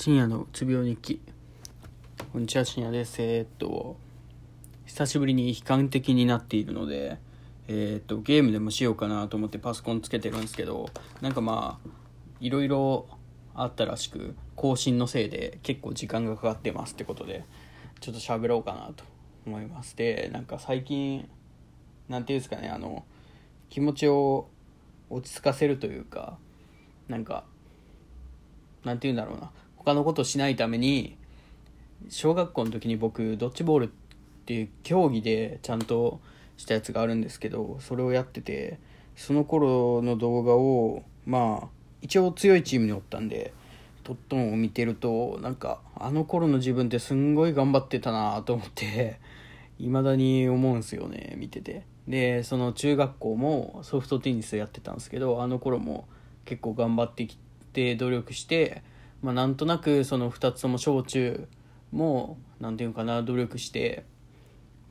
深夜のうつ病日記。こんにちは、深夜です。久しぶりに悲観的になっているので、ゲームでもしようかなと思ってパソコンつけてるんですけど、なんかいろいろあったらしく、更新のせいで結構時間がかかってますってことで、ちょっと喋ろうかなと思います。で、なんか最近なんていうんですかね、気持ちを落ち着かせるというか、なんていうんだろうな、他のことをしないために、小学校の時に僕ドッジボールっていう競技でちゃんとしたやつがあるんですけど、それをやってて、その頃の動画を一応強いチームにおったんでとっとんを見てると、なんかあの頃の自分ってすんごい頑張ってたなと思って未だに思うんすよね、見てて。で、その中学校もソフトテニスやってたんですけど、あの頃も結構頑張ってきて努力して、なんとなくその2つとも小中も努力して、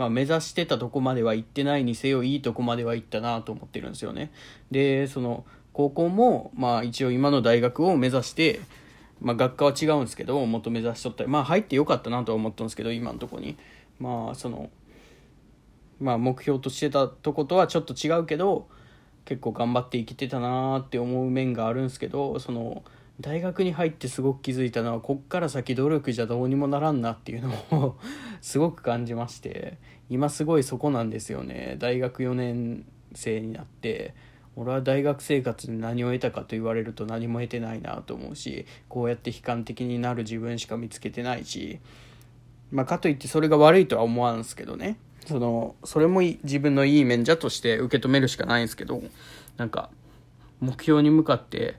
目指してたとこまでは行ってないにせよいいとこまでは行ったなと思ってるんですよね。で、その高校も一応今の大学を目指して、学科は違うんですけど元目指しとったり、入ってよかったなとは思ったんですけど、今のとこに目標としてたとことはちょっと違うけど結構頑張って生きてたなーって思う面があるんですけど、その大学に入ってすごく気づいたのは、こっから先努力じゃどうにもならんなっていうのをすごく感じまして、今すごいそこなんですよね。大学4年生になって、俺は大学生活で何を得たかと言われると何も得てないなと思うし、こうやって悲観的になる自分しか見つけてないし、かといってそれが悪いとは思わんすけどね、それも自分のいい面じゃとして受け止めるしかないんですけど、目標に向かって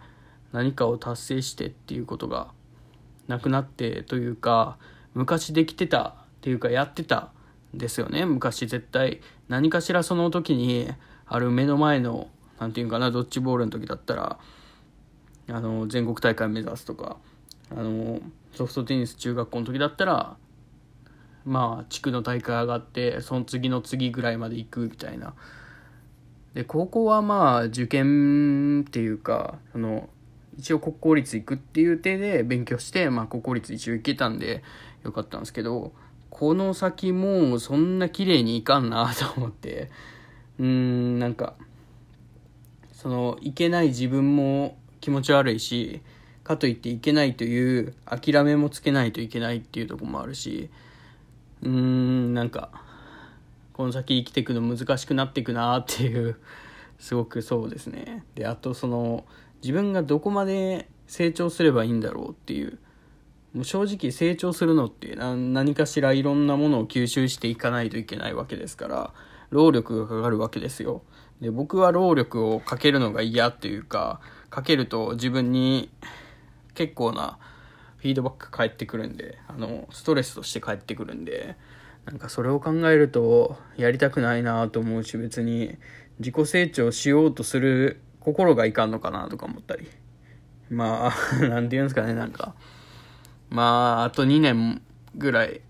何かを達成してっていうことがなくなってというか、昔できてたっていうかやってたんですよね。昔絶対何かしらその時にある目の前のドッジボールの時だったら全国大会目指すとか、ソフトテニス中学校の時だったら地区の大会上がってその次の次ぐらいまで行くみたいな。で、高校は受験っていうか、一応国公立行くっていう手で勉強して、国公立一応行けたんでよかったんですけど、この先もうそんな綺麗にいかんなと思って、いけない自分も気持ち悪いし、かといっていけないという諦めもつけないといけないっていうところもあるし、この先生きていくの難しくなっていくなっていう、すごくそうですね。で、あと自分がどこまで成長すればいいんだろうっていう、もう正直成長するのって何かしらいろんなものを吸収していかないといけないわけですから、労力がかかるわけですよ。で、僕は労力をかけるのが嫌というか、かけると自分に結構なフィードバック返ってくるんで、ストレスとして返ってくるんで、それを考えるとやりたくないなと思うし、別に自己成長しようとする心がいかんのかなとか思ったり、あと2年ぐらい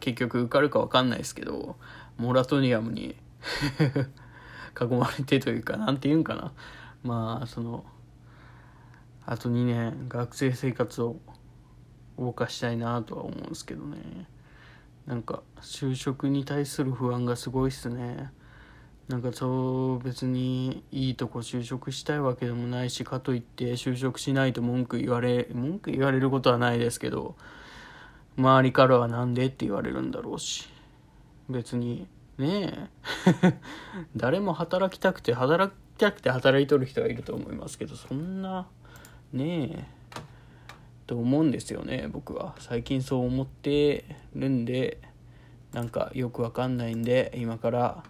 結局受かるか分かんないですけど、モラトリアムに囲まれてというか、あと2年学生生活を謳歌したいなとは思うんですけどね。就職に対する不安がすごいっすね。別にいいとこ就職したいわけでもないし、かといって就職しないと文句言われることはないですけど、周りからはなんでって言われるんだろうし、別にねえ誰も働きたくて働いとる人はいると思いますけど、そんなねえと思うんですよね。僕は最近そう思ってるんで、よくわかんないんで、今から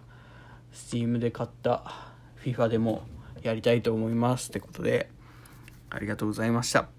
Steamで買ったFIFAでもやりたいと思いますってことで、ありがとうございました。